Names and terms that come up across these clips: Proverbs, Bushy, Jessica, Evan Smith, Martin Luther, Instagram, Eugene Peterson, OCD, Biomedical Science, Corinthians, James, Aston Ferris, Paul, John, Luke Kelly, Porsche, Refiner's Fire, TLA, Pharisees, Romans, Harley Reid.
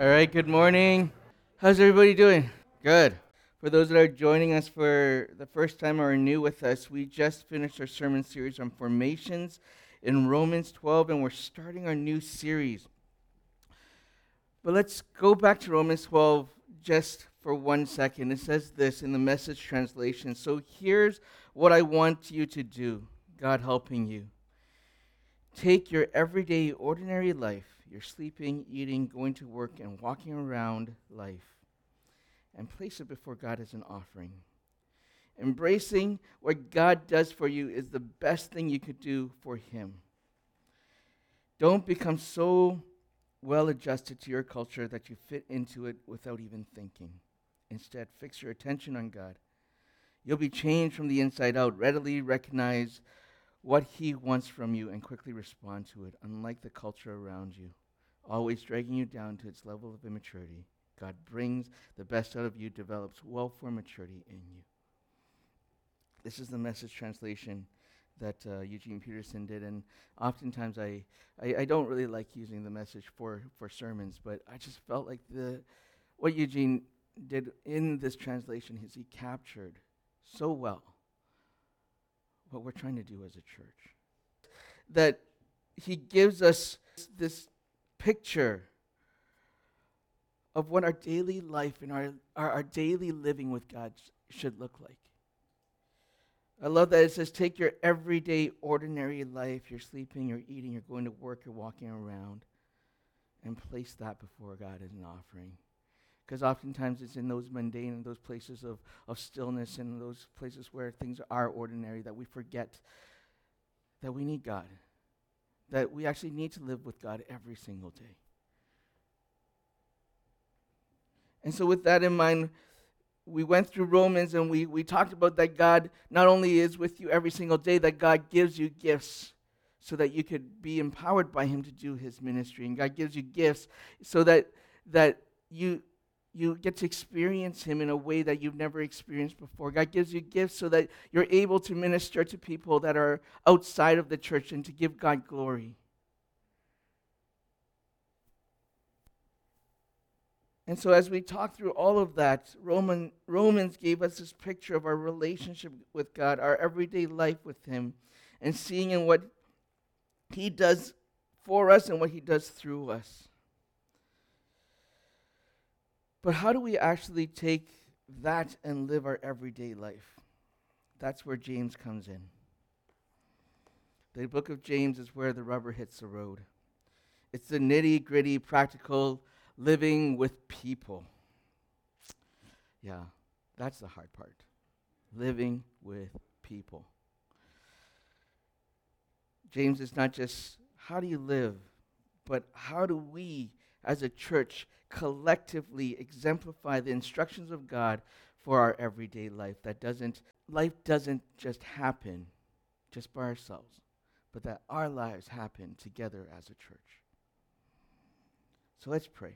All right, good morning. How's everybody doing? Good. For those that are joining us for the first time or are new with us, we just finished our sermon series on formations in Romans 12, and we're starting our new series. But let's go back to Romans 12 just for 1 second. It says this in the Message translation. So here's what I want you to do, God helping you. Take your everyday, ordinary life, your sleeping, eating, going to work, and walking around life, and place it before God as an offering. Embracing what God does for you is the best thing you could do for Him. Don't become so well adjusted to your culture that you fit into it without even thinking. Instead, fix your attention on God. You'll be changed from the inside out. Readily recognize what He wants from you and quickly respond to it, unlike the culture around you, always dragging you down to its level of immaturity. God brings the best out of you, develops well-formed maturity in you. This is the Message translation that Eugene Peterson did, and oftentimes I don't really like using the Message for sermons, but I just felt like what Eugene did in this translation is he captured so well what we're trying to do as a church. That he gives us this picture of what our daily life and our daily living with God should look like. I love that it says, take your everyday, ordinary life, your sleeping, your eating, your going to work, your walking around, and place that before God as an offering. Because oftentimes it's in those mundane and those places of stillness and those places where things are ordinary that we forget that we need God, that we actually need to live with God every single day. And so with that in mind, we went through Romans and we talked about that God not only is with you every single day, that God gives you gifts so that you could be empowered by Him to do His ministry. And God gives you gifts so that you get to experience Him in a way that you've never experienced before. God gives you gifts so that you're able to minister to people that are outside of the church and to give God glory. And so as we talk through all of that, Romans gave us this picture of our relationship with God, our everyday life with Him, and seeing in what He does for us and what He does through us. But how do we actually take that and live our everyday life? That's where James comes in. The book of James is where the rubber hits the road. It's the nitty-gritty, practical living with people. Yeah, that's the hard part. Living with people. James is not just, how do you live, but how do we, as a church, collectively exemplify the instructions of God for our everyday life. That life doesn't just happen just by ourselves, but that our lives happen together as a church. So let's pray.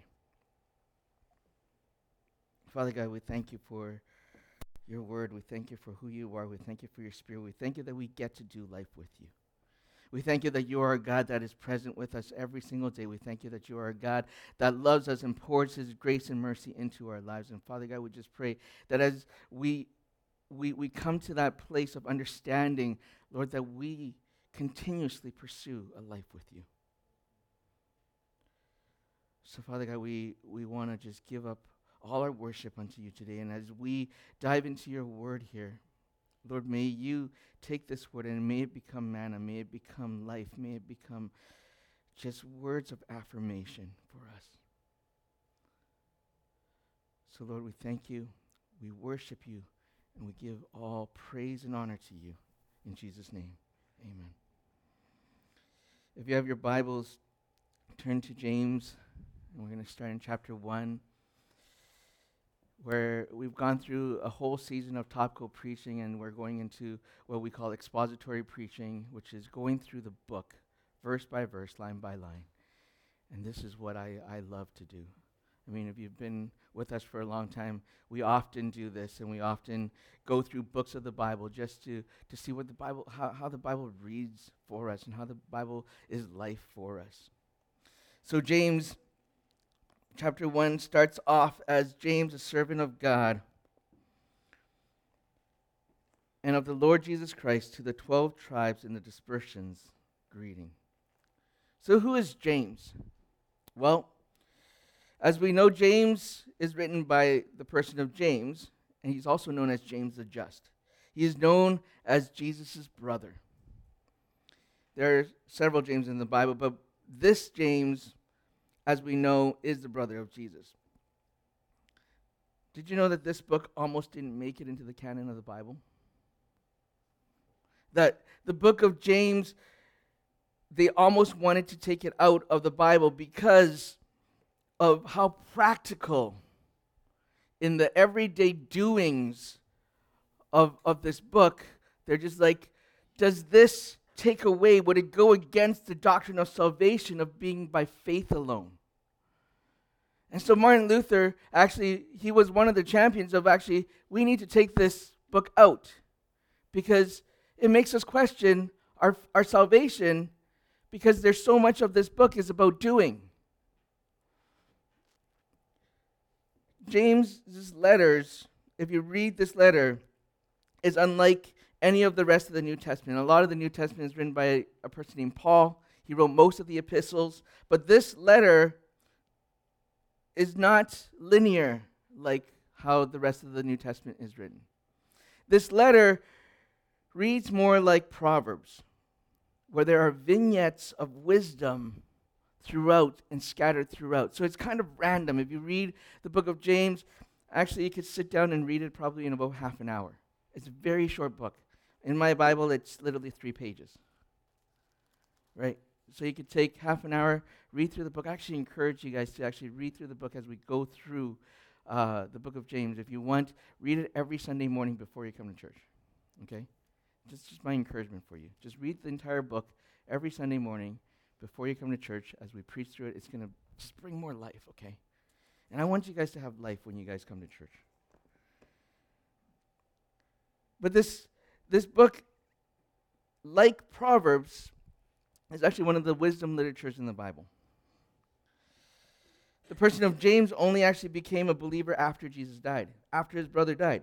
Father God, we thank You for Your word. We thank You for who You are. We thank You for Your Spirit. We thank You that we get to do life with You. We thank You that You are a God that is present with us every single day. We thank You that You are a God that loves us and pours His grace and mercy into our lives. And Father God, we just pray that as we come to that place of understanding, Lord, that we continuously pursue a life with You. So Father God, we want to just give up all our worship unto You today. And as we dive into Your word here, Lord, may You take this word and may it become manna, may it become life, may it become just words of affirmation for us. So, Lord, we thank You, we worship You, and we give all praise and honor to You. In Jesus' name, amen. If you have your Bibles, turn to James, and we're going to start in chapter 1. Where we've gone through a whole season of topical preaching and we're going into what we call expository preaching, which is going through the book, verse by verse, line by line. And this is what I love to do. I mean, if you've been with us for a long time, we often do this and we often go through books of the Bible just to see what the Bible, how the Bible reads for us and how the Bible is life for us. So James chapter 1 starts off as James, a servant of God and of the Lord Jesus Christ, to the 12 tribes in the dispersions, greeting. So who is James? Well, as we know, James is written by the person of James, and he's also known as James the Just. He is known as Jesus' brother. There are several James in the Bible, but this James, as we know, is the brother of Jesus. Did you know that this book almost didn't make it into the canon of the Bible? That the book of James, they almost wanted to take it out of the Bible because of how practical in the everyday doings of this book. They're just like, does this take away, would it go against the doctrine of salvation of being by faith alone? And so Martin Luther, actually, he was one of the champions of actually, we need to take this book out because it makes us question our salvation, because there's so much of this book is about doing. James's letters, if you read this letter, is unlike any of the rest of the New Testament. A lot of the New Testament is written by a person named Paul. He wrote most of the epistles, but this letter is not linear like how the rest of the New Testament is written. This letter reads more like Proverbs, where there are vignettes of wisdom throughout and scattered throughout. So it's kind of random. If you read the book of James, actually you could sit down and read it probably in about half an hour. It's a very short book. In my Bible, it's literally 3 pages. Right? So you could take half an hour, read through the book. I actually encourage you guys to actually read through the book as we go through the book of James. If you want, read it every Sunday morning before you come to church. Okay? Just my encouragement for you. Just read the entire book every Sunday morning before you come to church. As we preach through it, it's going to just bring more life, okay? And I want you guys to have life when you guys come to church. But this book, like Proverbs, is actually one of the wisdom literatures in the Bible. The person of James only actually became a believer after Jesus died, after his brother died.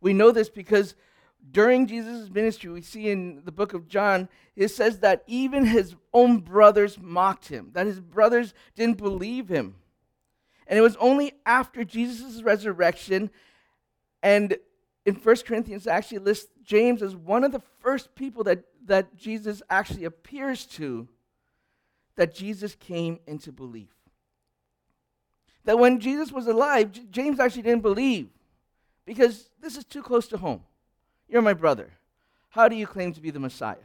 We know this because during Jesus' ministry, we see in the book of John, it says that even his own brothers mocked him, that his brothers didn't believe him. And it was only after Jesus' resurrection, and in 1 Corinthians, it actually lists James as one of the first people that Jesus actually appears to, that Jesus came into belief. That when Jesus was alive, James actually didn't believe, because this is too close to home. You're my brother. How do you claim to be the Messiah?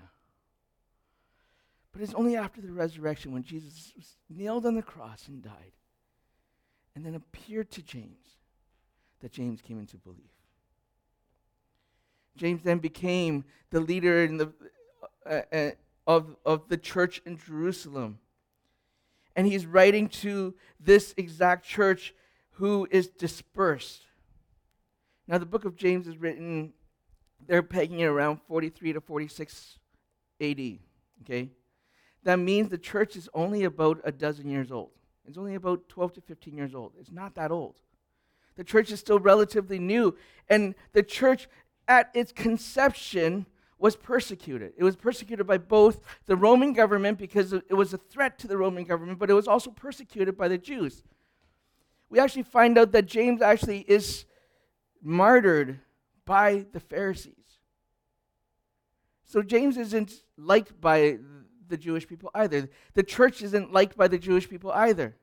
But it's only after the resurrection, when Jesus was nailed on the cross and died, and then appeared to James, that James came into belief. James then became the leader in the of the church in Jerusalem. And he's writing to this exact church who is dispersed. Now the book of James is written, they're pegging it around 43 to 46 AD, okay? That means the church is only about a dozen years old. It's only about 12 to 15 years old. It's not that old. The church is still relatively new, and the church at its conception was persecuted. It was persecuted by both the Roman government, because it was a threat to the Roman government, but it was also persecuted by the Jews. We actually find out that James actually is martyred by the Pharisees. So James isn't liked by the Jewish people either. The church isn't liked by the Jewish people either.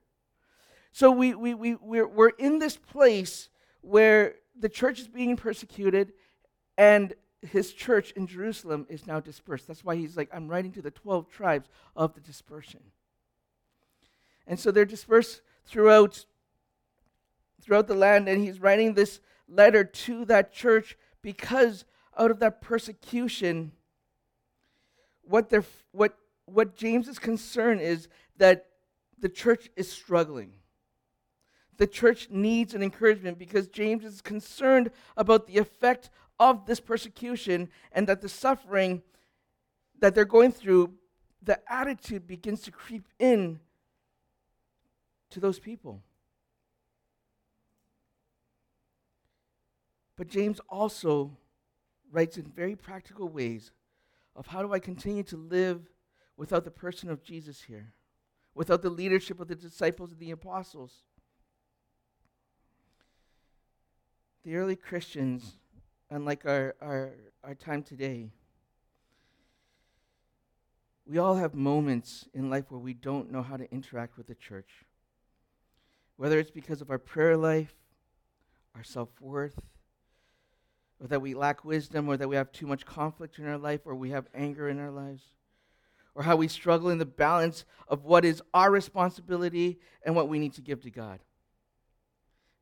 So we're in this place where the church is being persecuted, and his church in Jerusalem is now dispersed. That's why he's like, I'm writing to the 12 tribes of the dispersion. And so they're dispersed throughout the land, and he's writing this letter to that church because out of that persecution, what James's concern is that the church is struggling. The church needs an encouragement, because James is concerned about the effect of this persecution, and that the suffering that they're going through, the attitude begins to creep in to those people. But James also writes in very practical ways of how do I continue to live without the person of Jesus here, without the leadership of the disciples and the apostles. The early Christians, unlike our time today, we all have moments in life where we don't know how to interact with the church, whether it's because of our prayer life, our self-worth, or that we lack wisdom, or that we have too much conflict in our life, or we have anger in our lives, or how we struggle in the balance of what is our responsibility and what we need to give to God.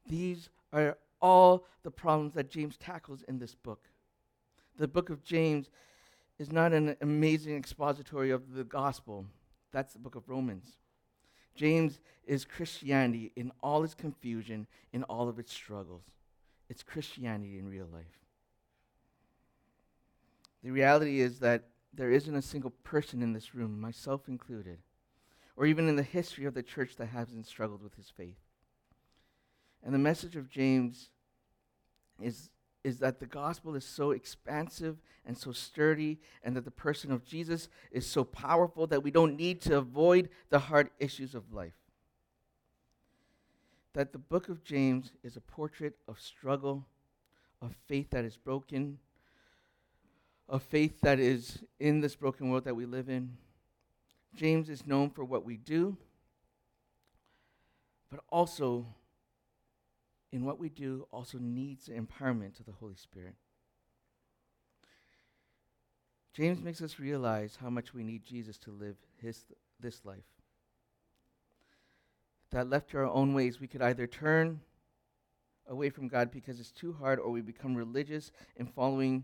These are all the problems that James tackles in this book. The book of James is not an amazing expository of the gospel. That's the book of Romans. James is Christianity in all its confusion, in all of its struggles. It's Christianity in real life. The reality is that there isn't a single person in this room, myself included, or even in the history of the church, that hasn't struggled with his faith. And the message of James is that the gospel is so expansive and so sturdy, and that the person of Jesus is so powerful that we don't need to avoid the hard issues of life. That the book of James is a portrait of struggle, of faith that is broken, of faith that is in this broken world that we live in. James is known for what we do, but also in what we do also needs the empowerment of the Holy Spirit. James makes us realize how much we need Jesus to live this life. That left to our own ways, we could either turn away from God because it's too hard, or we become religious in following,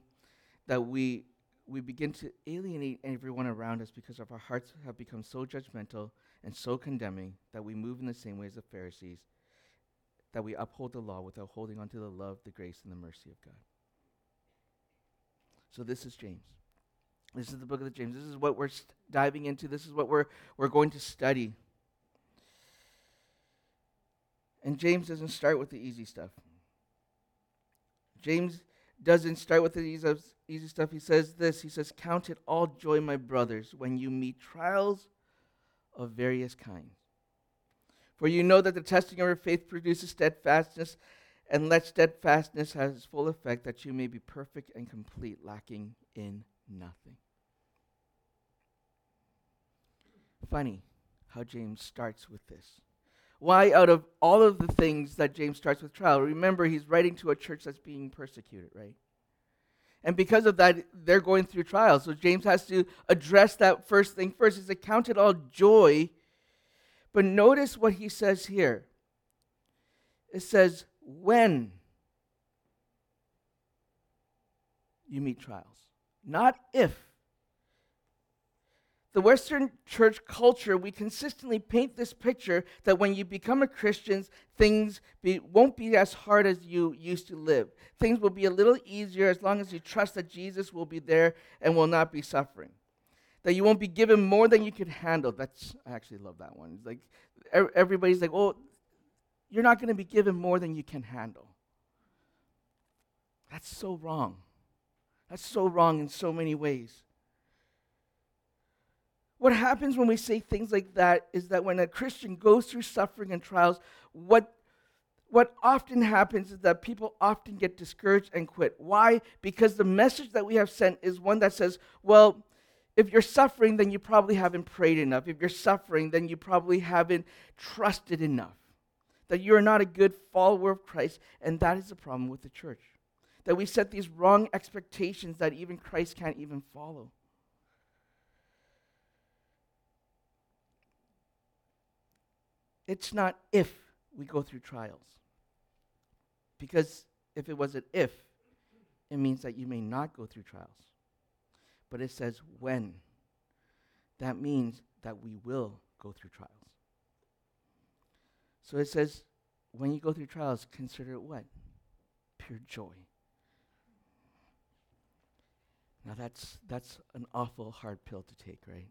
that we begin to alienate everyone around us because of our hearts have become so judgmental and so condemning that we move in the same way as the Pharisees, that we uphold the law without holding on to the love, the grace, and the mercy of God. So this is James. This is the book of James. This is what we're diving into. This is what we're going to study. And James doesn't start with the easy stuff. James doesn't start with the easy stuff. He says this. He says, "Count it all joy, my brothers, when you meet trials of various kinds. For you know that the testing of your faith produces steadfastness, and let steadfastness have its full effect, that you may be perfect and complete, lacking in nothing." Funny how James starts with this. Why, out of all of the things that James starts with trial? Remember, he's writing to a church that's being persecuted, right? And because of that, they're going through trials. So James has to address that first thing first. He said, "Count it all joy." But notice what he says here. It says, when you meet trials, not if. The Western church culture, we consistently paint this picture that when you become a Christian, things won't be as hard as you used to live. Things will be a little easier as long as you trust that Jesus will be there and will not be suffering. That you won't be given more than you can handle. I actually love that one. It's like everybody's like, "Oh, you're not going to be given more than you can handle." That's so wrong. That's so wrong in so many ways. What happens when we say things like that is that when a Christian goes through suffering and trials, what often happens is that people often get discouraged and quit. Why? Because the message that we have sent is one that says, well, if you're suffering, then you probably haven't prayed enough. If you're suffering, then you probably haven't trusted enough. That you're not a good follower of Christ, and that is the problem with the church. That we set these wrong expectations that even Christ can't even follow. It's not if we go through trials. Because if it was an if, it means that you may not go through trials. But it says when. That means that we will go through trials. So it says, when you go through trials, consider it what? Pure joy. Now that's an awful hard pill to take, right?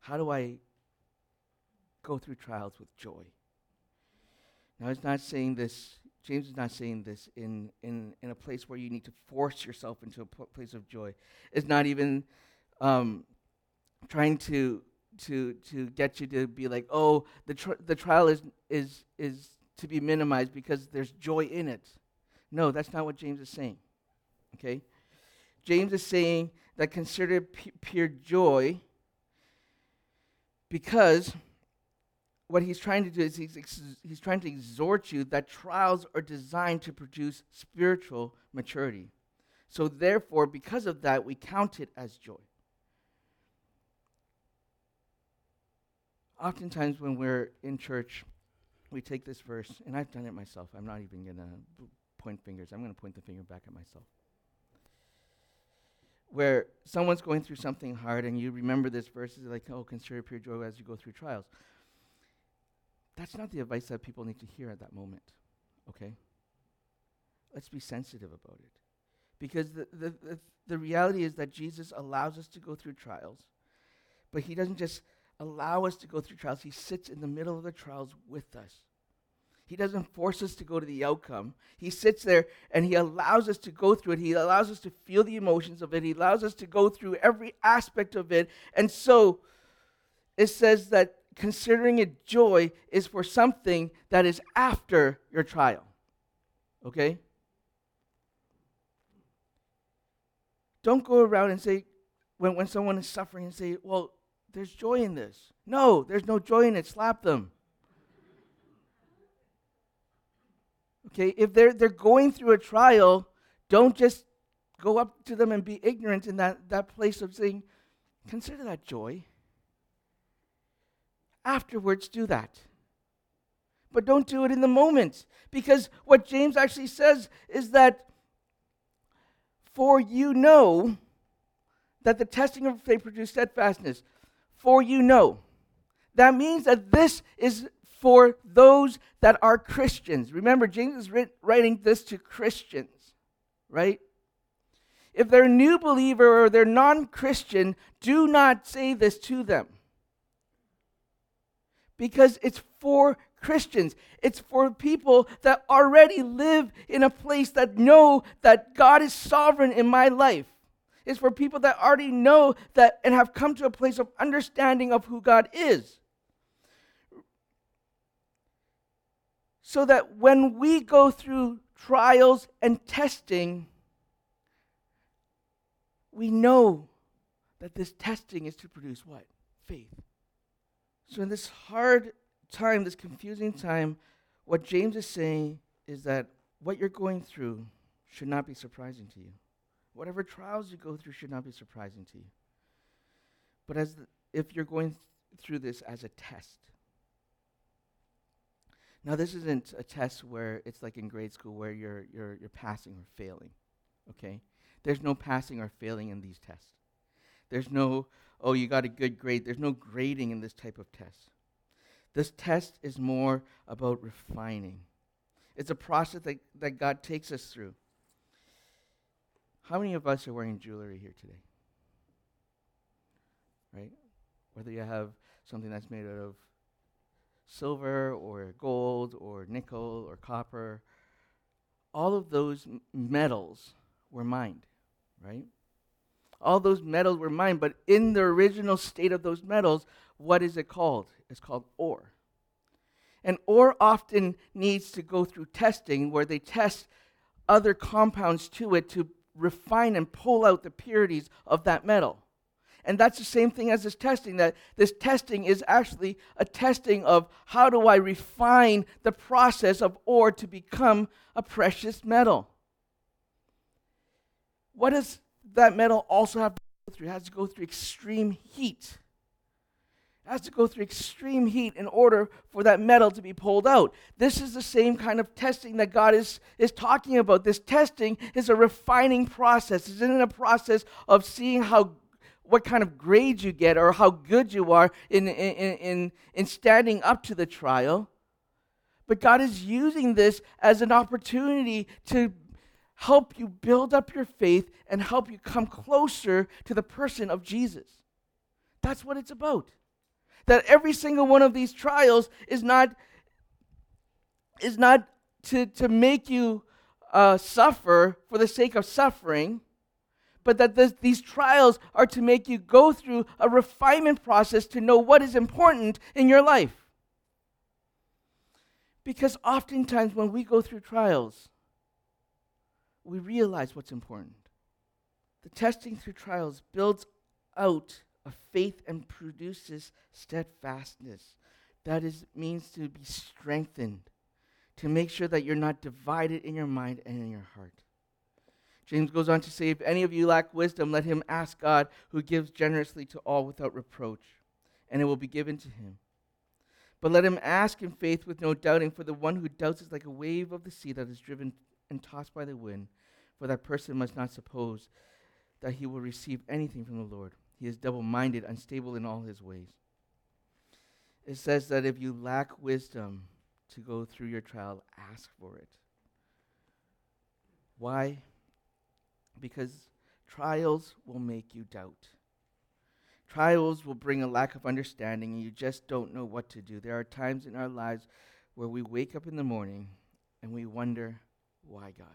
How do I go through trials with joy? Now, it's not saying this, James is not saying this in a place where you need to force yourself into a place of joy. It's not even trying to get you to be like, oh, the trial is to be minimized because there's joy in it. No, that's not what James is saying. Okay? James is saying that consider pure joy because what he's trying to do is he's trying to exhort you that trials are designed to produce spiritual maturity. So therefore, because of that, we count it as joy. Oftentimes when we're in church, we take this verse, and I've done it myself. I'm not even going to point fingers. I'm going to point the finger back at myself. Where someone's going through something hard, and you remember this verse, is like, oh, consider pure joy as you go through trials. That's not the advice that people need to hear at that moment, okay? Let's be sensitive about it. Because the reality is that Jesus allows us to go through trials, but he doesn't just allow us to go through trials. He sits in the middle of the trials with us. He doesn't force us to go to the outcome. He sits there and he allows us to go through it. He allows us to feel the emotions of it. He allows us to go through every aspect of it. And so it says that considering it joy is for something that is after your trial. Okay? Don't go around and say, when someone is suffering and say, well, there's joy in this. No, there's no joy in it. Slap them. Okay? If they're going through a trial, don't just go up to them and be ignorant in that place of saying, consider that joy. Afterwards, do that. But don't do it in the moment. Because what James actually says is that, for you know that the testing of faith produces steadfastness. For you know. That means that this is for those that are Christians. Remember, James is writing this to Christians, right? If they're a new believer or they're non-Christian, do not say this to them. Because it's for Christians. It's for people that already live in a place that know that God is sovereign in my life. It's for people that already know that and have come to a place of understanding of who God is. So that when we go through trials and testing, we know that this testing is to produce what? Faith. So in this hard time, this confusing time, what James is saying is that what you're going through should not be surprising to you. Whatever trials you go through should not be surprising to you. But if you're going through this as a test. Now this isn't a test where it's like in grade school where you're passing or failing, okay? There's no passing or failing in these tests. There's no, oh, you got a good grade. There's no grading in this type of test. This test is more about refining. It's a process that God takes us through. How many of us are wearing jewelry here today? Right? Whether you have something that's made out of silver or gold or nickel or copper, all of those metals were mined, right? All those metals were mined, but in the original state of those metals, what is it called? It's called ore. And ore often needs to go through testing where they test other compounds to it to refine and pull out the purities of that metal. And that's the same thing as this testing, that this testing is actually a testing of how do I refine the process of ore to become a precious metal. What is that metal also have to go through? It has to go through extreme heat. It has to go through extreme heat in order for that metal to be pulled out. This is the same kind of testing that God is talking about. This testing is a refining process. It isn't a process of seeing what kind of grade you get or how good you are in standing up to the trial. But God is using this as an opportunity to help you build up your faith and help you come closer to the person of Jesus. That's what it's about. That every single one of these trials is not to make you suffer for the sake of suffering, but that these trials are to make you go through a refinement process to know what is important in your life. Because oftentimes when we go through trials, we realize what's important. The testing through trials builds out a faith and produces steadfastness. That is, means to be strengthened, to make sure that you're not divided in your mind and in your heart. James goes on to say, if any of you lack wisdom, let him ask God, who gives generously to all without reproach, and it will be given to him. But let him ask in faith with no doubting, for the one who doubts is like a wave of the sea that is driven and tossed by the wind. For that person must not suppose that he will receive anything from the Lord. He is double-minded, unstable in all his ways. It says that if you lack wisdom to go through your trial, ask for it. Why? Because trials will make you doubt. Trials will bring a lack of understanding, and you just don't know what to do. There are times in our lives where we wake up in the morning and we wonder, why God?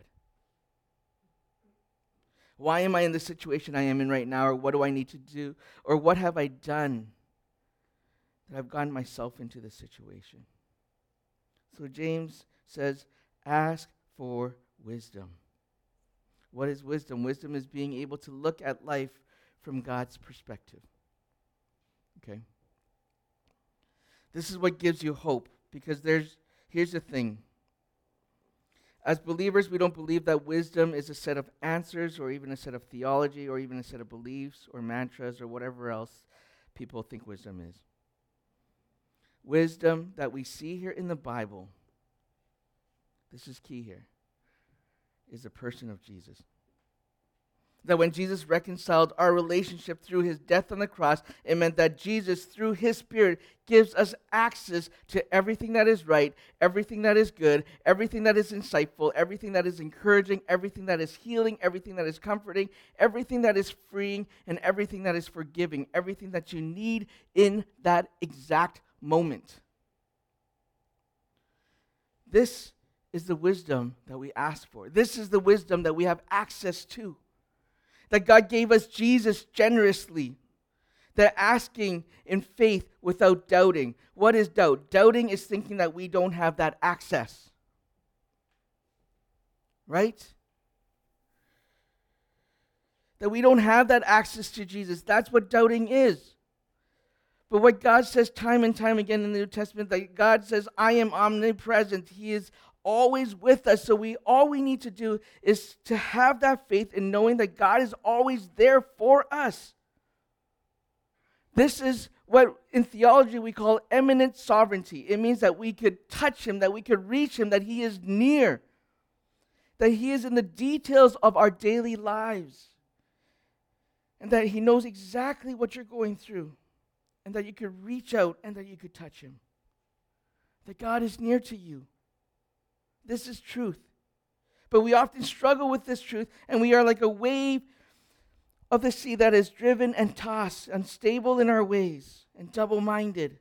Why am I in the situation I am in right now, or what do I need to do, or what have I done that I've gotten myself into this situation? So James says, ask for wisdom. What is wisdom? Wisdom is being able to look at life from God's perspective. Okay? This is what gives you hope, because here's the thing. As believers, we don't believe that wisdom is a set of answers or even a set of theology or even a set of beliefs or mantras or whatever else people think wisdom is. Wisdom that we see here in the Bible, this is key here, is the person of Jesus. That when Jesus reconciled our relationship through his death on the cross, it meant that Jesus, through his Spirit, gives us access to everything that is right, everything that is good, everything that is insightful, everything that is encouraging, everything that is healing, everything that is comforting, everything that is freeing, and everything that is forgiving, everything that you need in that exact moment. This is the wisdom that we ask for. This is the wisdom that we have access to. That God gave us Jesus generously. That asking in faith without doubting. What is doubt? Doubting is thinking that we don't have that access. Right? That we don't have that access to Jesus. That's what doubting is. But what God says time and time again in the New Testament, that God says, I am omnipresent. He is always with us, so all we need to do is to have that faith in knowing that God is always there for us. This is what in theology we call eminent sovereignty. It means that we could touch him, that we could reach him, that he is near, that he is in the details of our daily lives, and that he knows exactly what you're going through, and that you could reach out and that you could touch him, that God is near to you. This is truth. But we often struggle with this truth, and we are like a wave of the sea that is driven and tossed, unstable in our ways, and double-minded.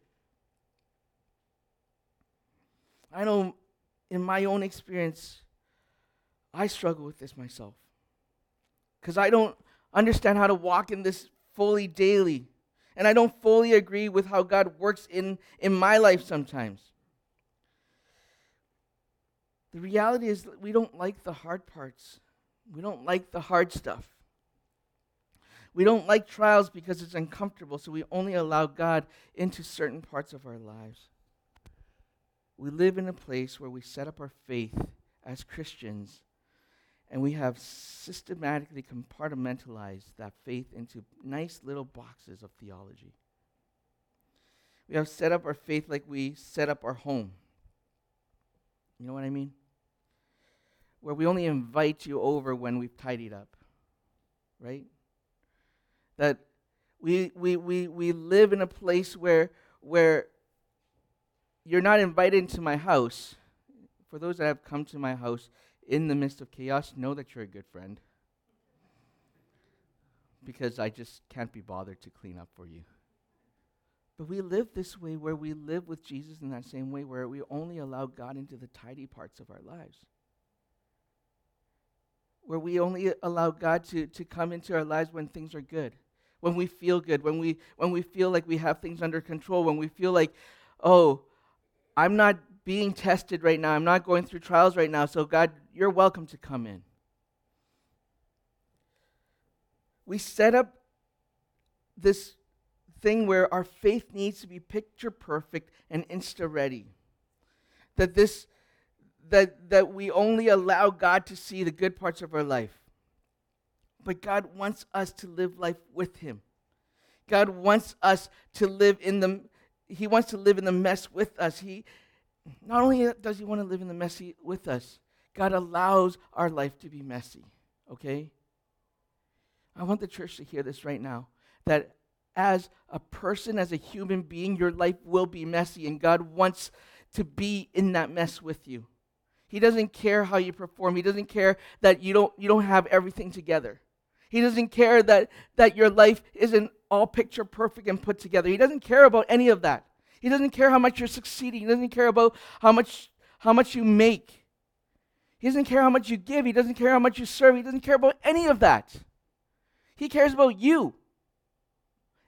I know in my own experience, I struggle with this myself, because I don't understand how to walk in this fully daily, and I don't fully agree with how God works in my life sometimes. The reality is that we don't like the hard parts. We don't like the hard stuff. We don't like trials because it's uncomfortable, so we only allow God into certain parts of our lives. We live in a place where we set up our faith as Christians, and we have systematically compartmentalized that faith into nice little boxes of theology. We have set up our faith like we set up our home. You know what I mean? Where we only invite you over when we've tidied up, right? That we live in a place where you're not invited into my house. For those that have come to my house in the midst of chaos, know that you're a good friend, because I just can't be bothered to clean up for you. But we live this way where we live with Jesus in that same way, where we only allow God into the tidy parts of our lives. Where we only allow God to come into our lives when things are good, when we feel good, when we feel like we have things under control, when we feel like, oh, I'm not being tested right now, I'm not going through trials right now, so God, you're welcome to come in. We set up this thing where our faith needs to be picture perfect and insta-ready. That we only allow God to see the good parts of our life. But God wants us to live life with Him. God wants us to live in the, He wants to live in the mess with us. He not only does He want to live in the messy with us, God allows our life to be messy. Okay? I want the church to hear this right now, that as a person, as a human being, your life will be messy, and God wants to be in that mess with you. He doesn't care how you perform. He doesn't care that you don't have everything together. He doesn't care that your life isn't all picture perfect and put together. He doesn't care about any of that. He doesn't care how much you're succeeding. He doesn't care about how much you make. He doesn't care how much you give. He doesn't care how much you serve. He doesn't care about any of that. He cares about you.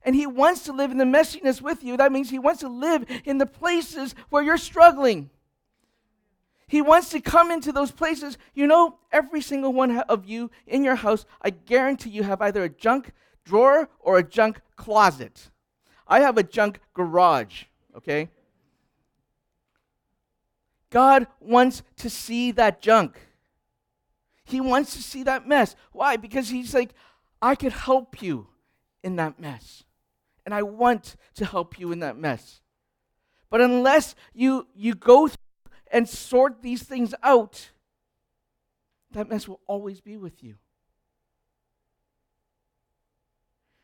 And He wants to live in the messiness with you. That means He wants to live in the places where you're struggling. He wants to come into those places. You know, every single one of you in your house, I guarantee you have either a junk drawer or a junk closet. I have a junk garage, okay? God wants to see that junk. He wants to see that mess. Why? Because He's like, I could help you in that mess. And I want to help you in that mess. But unless you go through and sort these things out, that mess will always be with you.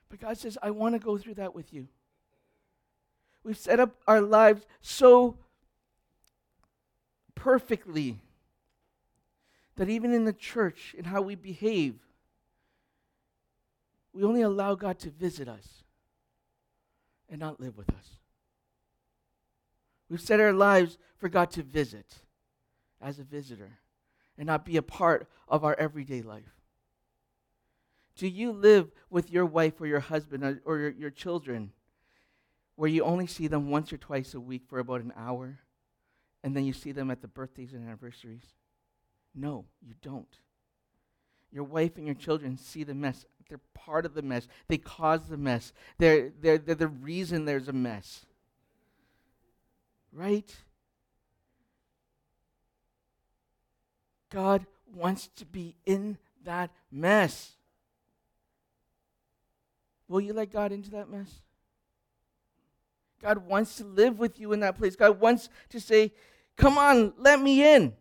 But God says, I want to go through that with you. We've set up our lives so perfectly that even in the church, in how we behave, we only allow God to visit us and not live with us. We've set our lives for God to visit as a visitor and not be a part of our everyday life. Do you live with your wife or your husband or your children where you only see them once or twice a week for about an hour and then you see them at the birthdays and anniversaries? No, you don't. Your wife and your children see the mess. They're part of the mess. They cause the mess. They're the reason there's a mess. Right? God wants to be in that mess. Will you let God into that mess? God wants to live with you in that place. God wants to say, come on, let me in.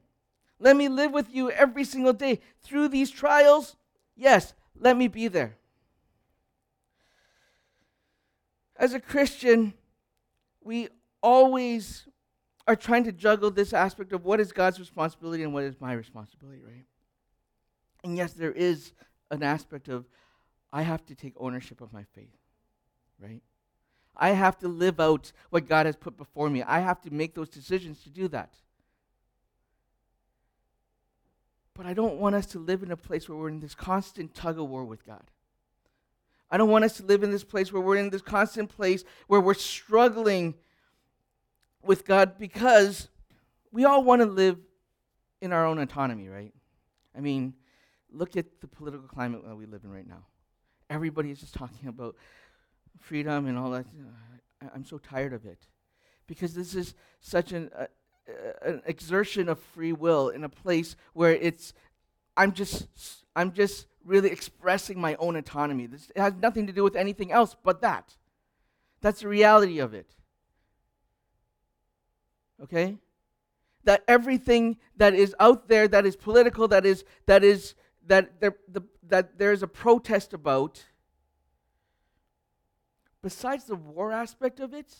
Let me live with you every single day. Through these trials, yes, let me be there. As a Christian, we always are trying to juggle this aspect of what is God's responsibility and what is my responsibility, right? And yes, there is an aspect of I have to take ownership of my faith, right? I have to live out what God has put before me. I have to make those decisions to do that. But I don't want us to live in a place where we're in this constant tug-of-war with God. I don't want us to live in this place where we're in this constant place where we're struggling with God, because we all want to live in our own autonomy, right? I mean, look at the political climate that we live in right now. Everybody is just talking about freedom and all that. I'm so tired of it, because this is such an exertion of free will in a place where it's I'm just really expressing my own autonomy. This it has nothing to do with anything else but that. That's the reality of it. Okay? That everything that is out there, that is political, that there is a protest about, besides the war aspect of it,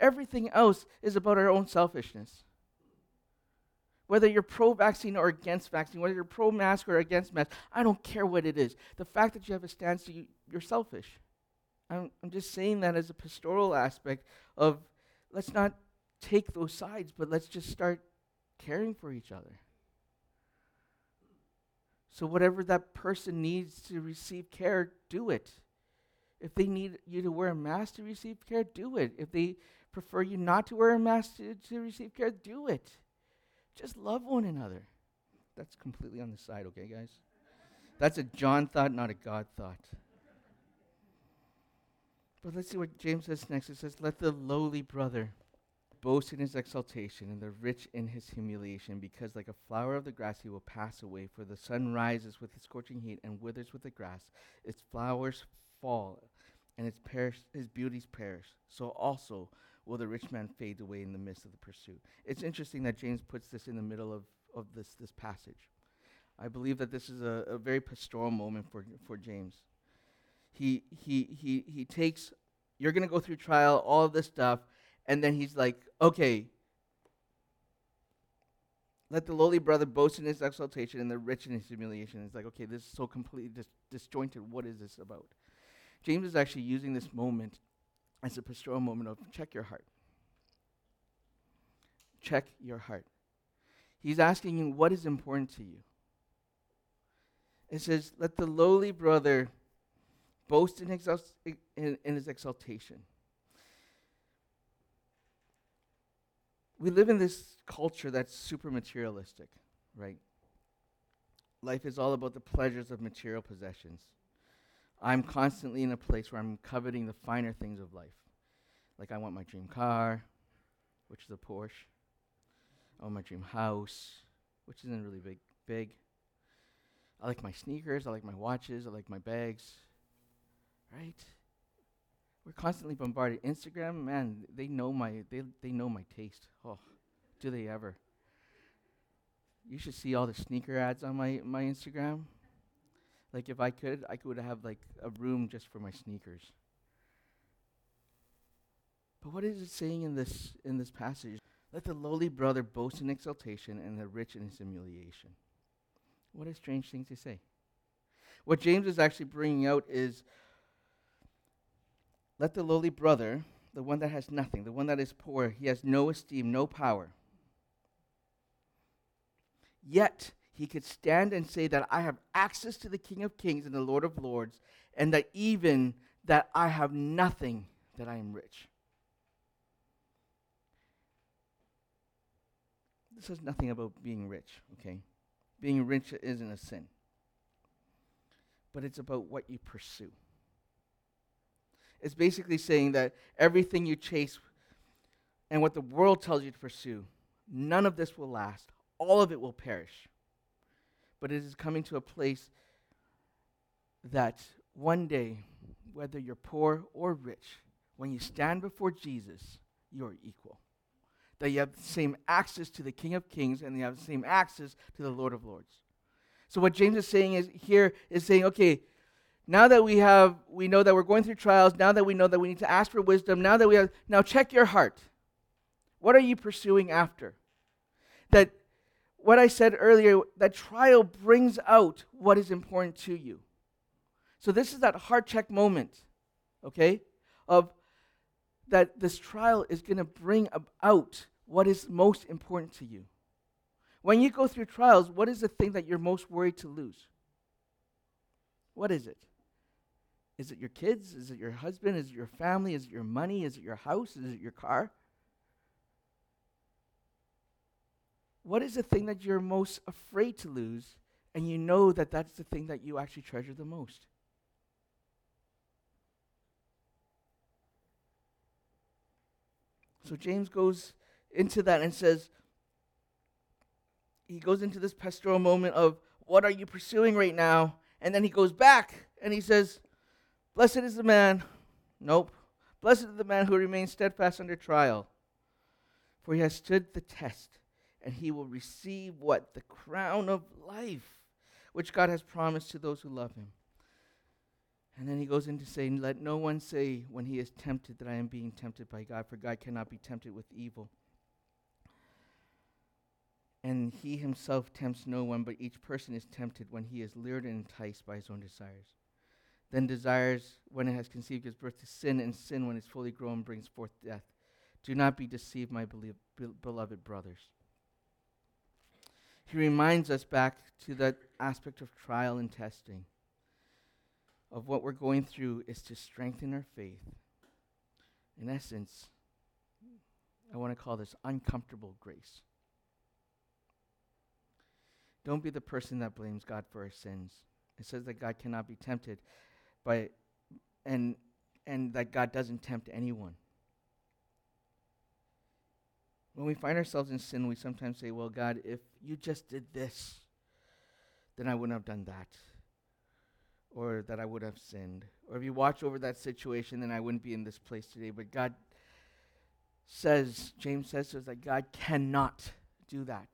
everything else is about our own selfishness. Whether you're pro-vaccine or against vaccine, whether you're pro-mask or against mask, I don't care what it is. The fact that you have a stance, you're selfish. I'm just saying that as a pastoral aspect of let's not take those sides, but let's just start caring for each other. So whatever that person needs to receive care, do it. If they need you to wear a mask to receive care, do it. If they prefer you not to wear a mask to receive care, do it. Just love one another. That's completely on the side, okay, guys? That's a John thought, not a God thought. But let's see what James says next. It says, let the lowly brother boast in his exaltation and the rich in his humiliation, because like a flower of the grass he will pass away, for the sun rises with its scorching heat and withers with the grass. Its flowers fall, and his beauties perish. So also will the rich man fade away in the midst of the pursuit. It's interesting that James puts this in the middle of this passage. I believe that this is a very pastoral moment for James. He takes, you're going to go through trial, all of this stuff, and then he's like, okay, let the lowly brother boast in his exaltation and the rich in his humiliation. It's like, okay, this is so completely disjointed. What is this about? James is actually using this moment as a pastoral moment of check your heart. Check your heart. He's asking you what is important to you. It says, let the lowly brother boast in his exaltation. We live in this culture that's super materialistic, right? Life is all about the pleasures of material possessions. I'm constantly in a place where I'm coveting the finer things of life. Like I want my dream car, which is a Porsche. I want my dream house, which isn't really big. I like my sneakers, I like my watches, I like my bags. Right? We're constantly bombarded. Instagram, man, they know my taste. Oh, do they ever? You should see all the sneaker ads on my Instagram. Like if I could have like a room just for my sneakers. But what is it saying in this passage? Let the lowly brother boast in exaltation and the rich in his humiliation. What a strange thing to say. What James is actually bringing out is let the lowly brother, the one that has nothing, the one that is poor, he has no esteem, no power. Yet he could stand and say that I have access to the King of Kings and the Lord of Lords, and that even that I have nothing, that I am rich. This says nothing about being rich, okay? Being rich isn't a sin, but it's about what you pursue. It's basically saying that everything you chase and what the world tells you to pursue, none of this will last. All of it will perish. But it is coming to a place that one day, whether you're poor or rich, when you stand before Jesus, you're equal. That you have the same access to the King of Kings and you have the same access to the Lord of Lords. So what James is saying is saying, okay, now that we know that we're going through trials, now that we know that we need to ask for wisdom, now check your heart. What are you pursuing after? That what I said earlier, that trial brings out what is important to you. So this is that heart check moment, okay? Of that this trial is going to bring about what is most important to you. When you go through trials, what is the thing that you're most worried to lose? What is it? Is it your kids? Is it your husband? Is it your family? Is it your money? Is it your house? Is it your car? What is the thing that you're most afraid to lose, and you know that that's the thing that you actually treasure the most? So James goes into that and says, he goes into this pastoral moment of, what are you pursuing right now? And then he goes back and he says, blessed is the man. Nope. Blessed is the man who remains steadfast under trial. For he has stood the test, and he will receive what? The crown of life, which God has promised to those who love him. And then he goes into saying, let no one say when he is tempted that I am being tempted by God, for God cannot be tempted with evil. And he himself tempts no one, but each person is tempted when he is lured and enticed by his own desires. Then desires, when it has conceived, gives birth to sin, and sin, when it's fully grown, brings forth death. Do not be deceived, my beloved brothers. He reminds us back to that aspect of trial and testing, of what we're going through is to strengthen our faith. In essence, I want to call this uncomfortable grace. Don't be the person that blames God for our sins. It says that God cannot be tempted by, and that God doesn't tempt anyone. When we find ourselves in sin, we sometimes say, well, God, if you just did this, then I wouldn't have done that, or that I would have sinned. Or if you watch over that situation, then I wouldn't be in this place today. But God says, James says to us, that God cannot do that.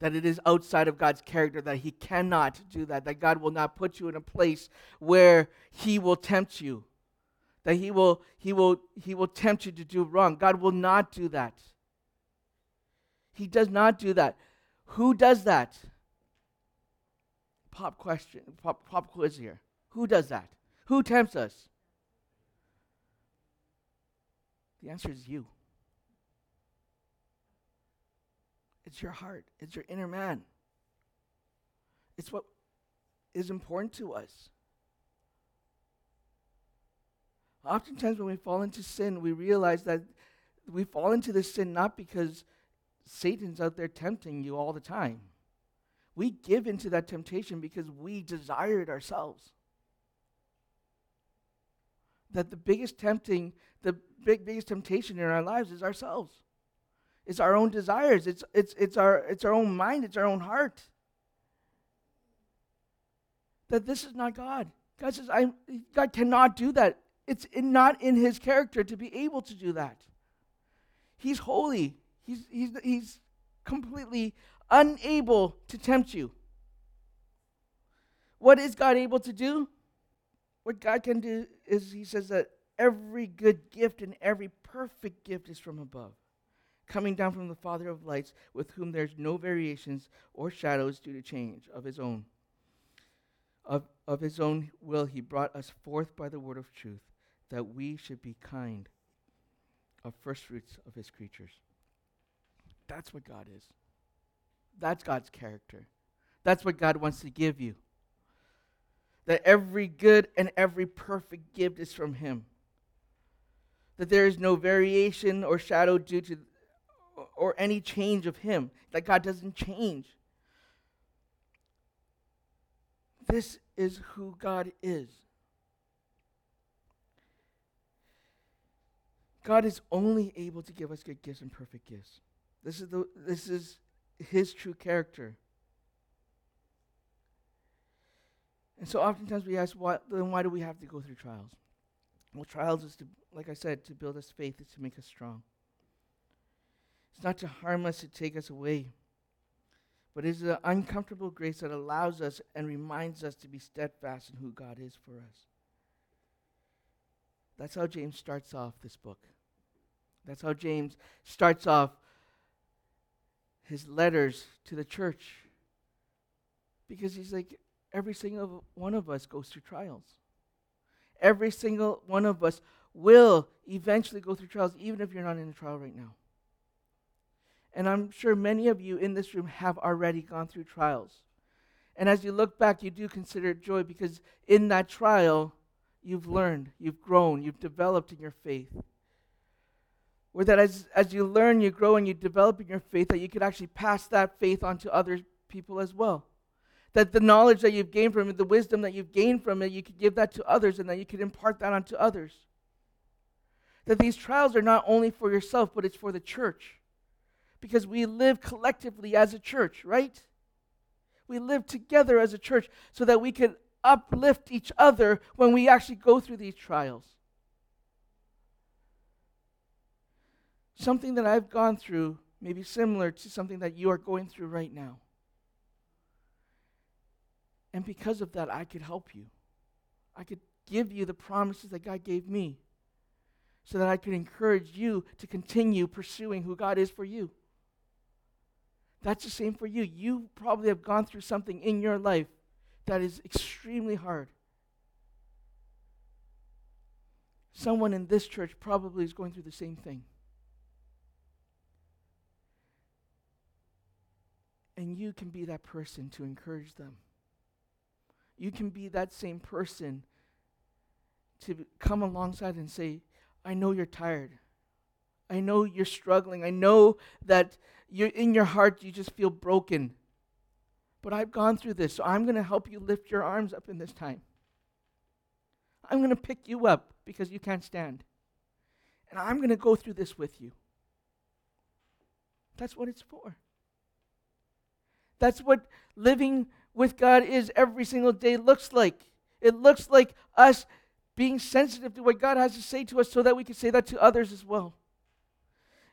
That it is outside of God's character, that he cannot do that. That God will not put you in a place where he will tempt you. That he will tempt you to do wrong. God will not do that. He does not do that. Who does that? Pop quiz here. Who does that? Who tempts us? The answer is you. It's your heart. It's your inner man. It's what is important to us. Oftentimes when we fall into sin, we realize that we fall into this sin not because Satan's out there tempting you all the time. We give into that temptation because we desire it ourselves. That the biggest tempting, the biggest temptation in our lives is ourselves. It's our own desires. It's our own mind. It's our own heart. That this is not God. God says, God cannot do that. It's not in his character to be able to do that. He's holy. He's completely unable to tempt you. What is God able to do? What God can do is, he says that every good gift and every perfect gift is from above, coming down from the Father of lights, with whom there's no variations or shadows due to change of his own. Of his own will he brought us forth by the word of truth, that we should be kind of first fruits of his creatures. That's what God is. That's God's character. That's what God wants to give you. That every good and every perfect gift is from him. That there is no variation or shadow due to or any change of him. That God doesn't change. This is who God is. God is only able to give us good gifts and perfect gifts. This is his true character. And so oftentimes we ask, why do we have to go through trials? Well, trials is to, like I said, to build us faith, is to make us strong. It's not to harm us, to take us away. But it is an uncomfortable grace that allows us and reminds us to be steadfast in who God is for us. That's how James starts off this book. That's how James starts off his letters to the church. Because he's like, every single one of us goes through trials. Every single one of us will eventually go through trials, even if you're not in a trial right now. And I'm sure many of you in this room have already gone through trials. And as you look back, you do consider it joy, because in that trial, you've learned, you've grown, you've developed in your faith. Where that as you learn, you grow, and you develop in your faith, that you could actually pass that faith on to other people as well. That the knowledge that you've gained from it, the wisdom that you've gained from it, you could give that to others, and that you could impart that onto others. That these trials are not only for yourself, but it's for the church. Because we live collectively as a church, right? We live together as a church so that we can uplift each other when we actually go through these trials. Something that I've gone through may be similar to something that you are going through right now. And because of that, I could help you. I could give you the promises that God gave me, so that I could encourage you to continue pursuing who God is for you. That's the same for you. You probably have gone through something in your life that is extremely hard. someone in this church probably is going through the same thing. And you can be that person to encourage them. You can be that same person to come alongside and say, I know you're tired. I know you're struggling. I know that you're in your heart you just feel broken. But I've gone through this, so I'm going to help you lift your arms up in this time. I'm going to pick you up because you can't stand. And I'm going to go through this with you. That's what it's for. That's what living with God is every single day looks like. It looks like us being sensitive to what God has to say to us so that we can say that to others as well.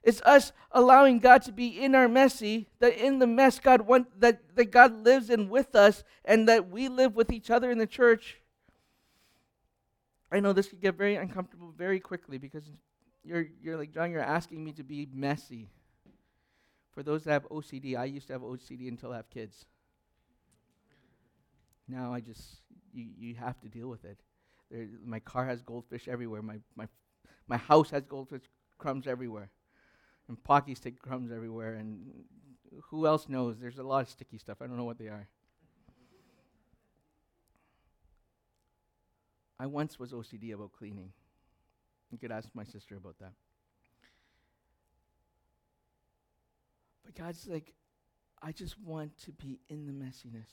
It's us allowing God to be in our messy, that in the mess God want, that God lives in with us and that we live with each other in the church. I know this could get very uncomfortable very quickly because you're like, John, you're asking me to be messy. For those that have OCD, I used to have OCD until I have kids. Now I just, you have to deal with it. My car has goldfish everywhere. My house has goldfish crumbs everywhere. And Pockies take crumbs everywhere. And who else knows? There's a lot of sticky stuff. I don't know what they are. I once was OCD about cleaning. You could ask my sister about that. But God's like, I just want to be in the messiness.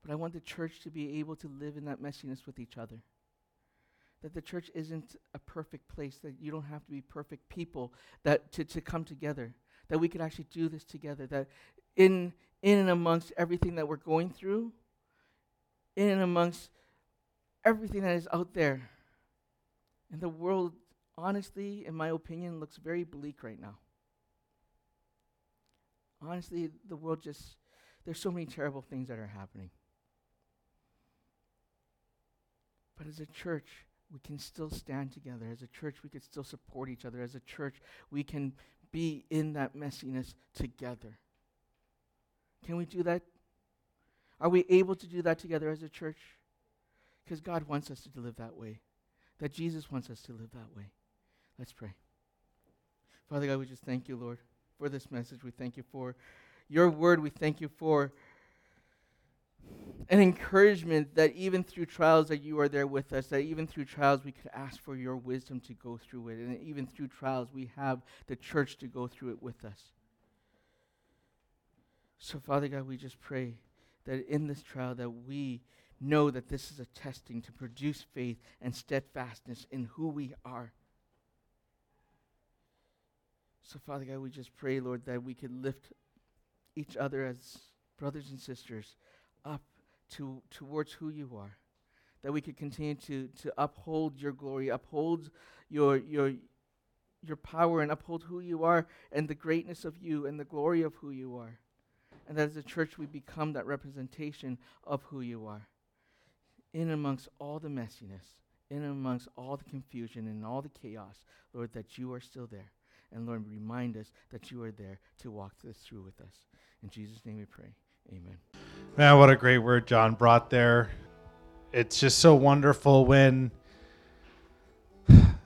But I want the church to be able to live in that messiness with each other. That the church isn't a perfect place, that you don't have to be perfect people that to come together, that we could actually do this together, that in and amongst everything that we're going through, in and amongst everything that is out there. And the world, honestly, in my opinion, looks very bleak right now. Honestly, the world just, there's so many terrible things that are happening. But as a church, we can still stand together. As a church, we can still support each other. As a church, we can be in that messiness together. Can we do that? Are we able to do that together as a church? Because God wants us to live that way. That Jesus wants us to live that way. Let's pray. Father God, we just thank you, Lord, for this message. We thank you for your word. We thank you for an encouragement that even through trials that you are there with us, that even through trials we could ask for your wisdom to go through it. And even through trials we have the church to go through it with us. So Father God, we just pray that in this trial that we know that this is a testing to produce faith and steadfastness in who we are. So Father God, we just pray, Lord, that we could lift each other as brothers and sisters up towards who you are, that we could continue to uphold your glory, uphold your power, and uphold who you are and the greatness of you and the glory of who you are. And that as a church we become that representation of who you are. In amongst all the messiness, in amongst all the confusion and all the chaos, Lord, that you are still there. And Lord, remind us that you are there to walk this through with us. In Jesus' name we pray. Amen. Man, what a great word John brought there. It's just so wonderful when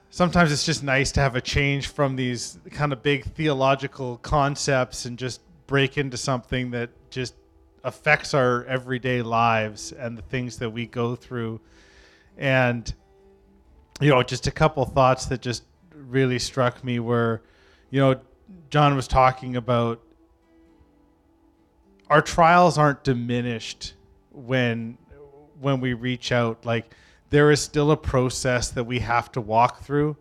sometimes it's just nice to have a change from these kind of big theological concepts and just break into something that just affects our everyday lives and the things that we go through. And, you know, just a couple thoughts that just really struck me were, you know, John was talking about our trials aren't diminished when we reach out. Like, there is still a process that we have to walk through.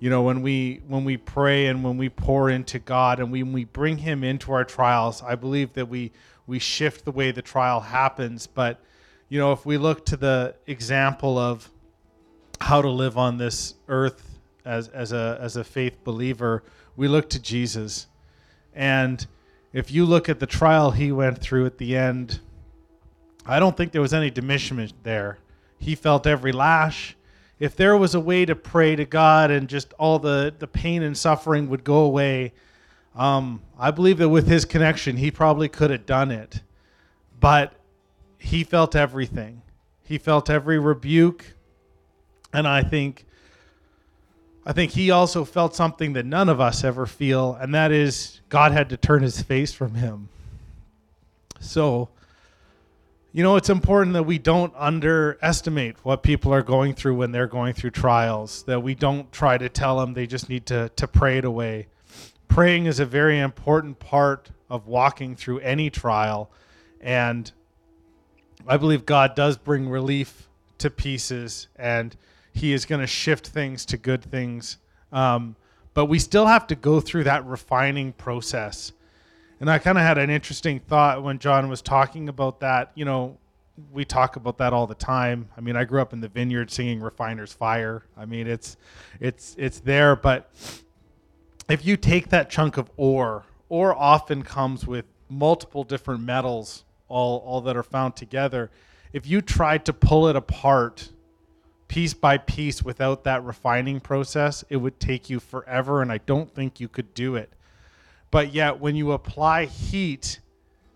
You know, when we pray and when we pour into God and when we bring him into our trials, I believe that we shift the way the trial happens. But, you know, if we look to the example of how to live on this earth as a faith believer, we look to Jesus. And if you look at the trial he went through at the end, I don't think there was any diminishment there. He felt every lash. If there was a way to pray to God and just all the pain and suffering would go away, I believe that with his connection, he probably could have done it. But he felt everything. He felt every rebuke. And I think I think he also felt something that none of us ever feel, and that is God had to turn his face from him. So, you know, it's important that we don't underestimate what people are going through when they're going through trials, that we don't try to tell them they just need to pray it away. Praying is a very important part of walking through any trial, and I believe God does bring relief to pieces, and he is going to shift things to good things. But we still have to go through that refining process. And I kind of had an interesting thought when John was talking about that. You know, we talk about that all the time. I mean, I grew up in the vineyard singing Refiner's Fire. I mean, it's there. But if you take that chunk of ore often comes with multiple different metals, all that are found together. If you tried to pull it apart piece by piece without that refining process, it would take you forever, and I don't think you could do it. But yet, when you apply heat,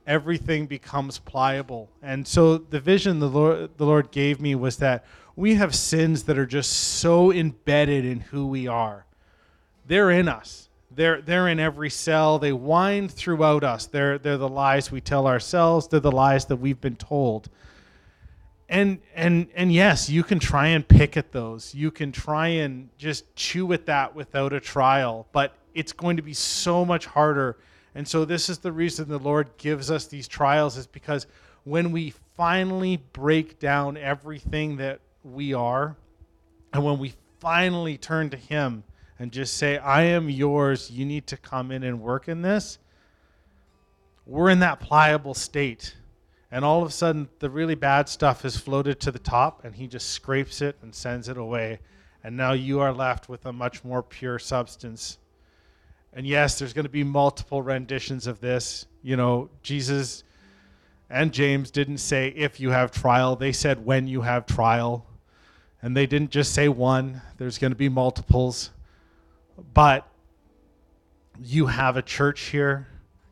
everything becomes pliable. And so the vision the Lord gave me was that we have sins that are just so embedded in who we are. They're in us. They're in every cell. They wind throughout us. They're the lies we tell ourselves. They're the lies that we've been told. And yes, you can try and pick at those. You can try and just chew at that without a trial, but it's going to be so much harder. And so this is the reason the Lord gives us these trials, is because when we finally break down everything that we are, and when we finally turn to him and just say, I am yours, you need to come in and work in this, we're in that pliable state. And all of a sudden, the really bad stuff has floated to the top, and he just scrapes it and sends it away. And now you are left with a much more pure substance. And yes, there's going to be multiple renditions of this. You know, Jesus and James didn't say, if you have trial. They said, when you have trial. And they didn't just say one. There's going to be multiples. But you have a church here.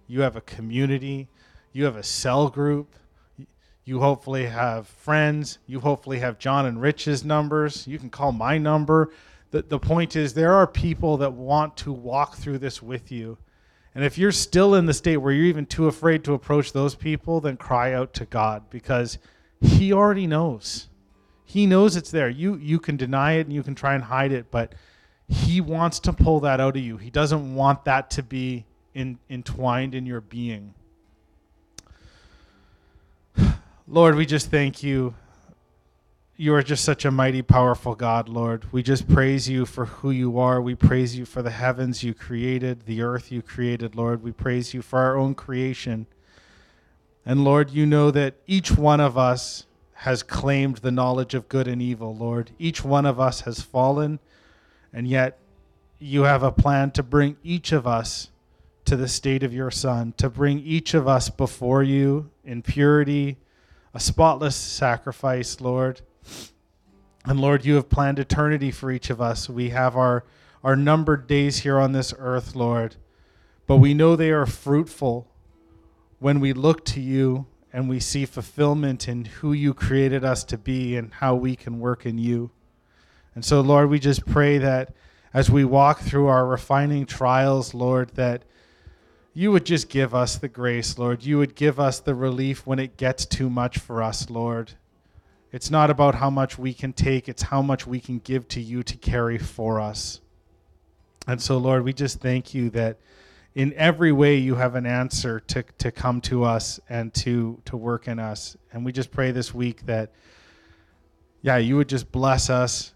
You have a community. You have a cell group. You hopefully have friends. You hopefully have John and Rich's numbers. You can call my number. The point is, there are people that want to walk through this with you. And if you're still in the state where you're even too afraid to approach those people, then cry out to God, because he already knows. He knows it's there. You can deny it and you can try and hide it, but he wants to pull that out of you. He doesn't want that to be entwined in your being. Lord, we just thank you. You are just such a mighty, powerful God, Lord. We just praise you for who you are. We praise you for the heavens you created, the earth you created, Lord. We praise you for our own creation. And Lord, you know that each one of us has claimed the knowledge of good and evil, Lord. Each one of us has fallen, and yet you have a plan to bring each of us to the state of your Son, to bring each of us before you in purity, a spotless sacrifice, Lord. And Lord, you have planned eternity for each of us. We have our numbered days here on this earth, Lord, but we know they are fruitful when we look to you and we see fulfillment in who you created us to be and how we can work in you. And so, Lord, we just pray that as we walk through our refining trials, Lord, that you would just give us the grace, Lord. You would give us the relief when it gets too much for us, Lord. It's not about how much we can take. It's how much we can give to you to carry for us. And so, Lord, we just thank you that in every way you have an answer to come to us and to work in us. And we just pray this week that, yeah, you would just bless us,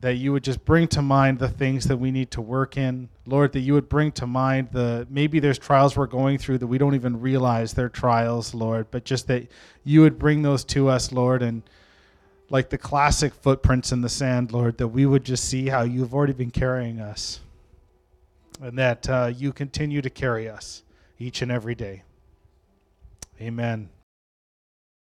that you would just bring to mind the things that we need to work in. Lord, that you would bring to mind maybe there's trials we're going through that we don't even realize they're trials, Lord, but just that you would bring those to us, Lord, and like the classic footprints in the sand, Lord, that we would just see how you've already been carrying us, and that you continue to carry us each and every day. Amen.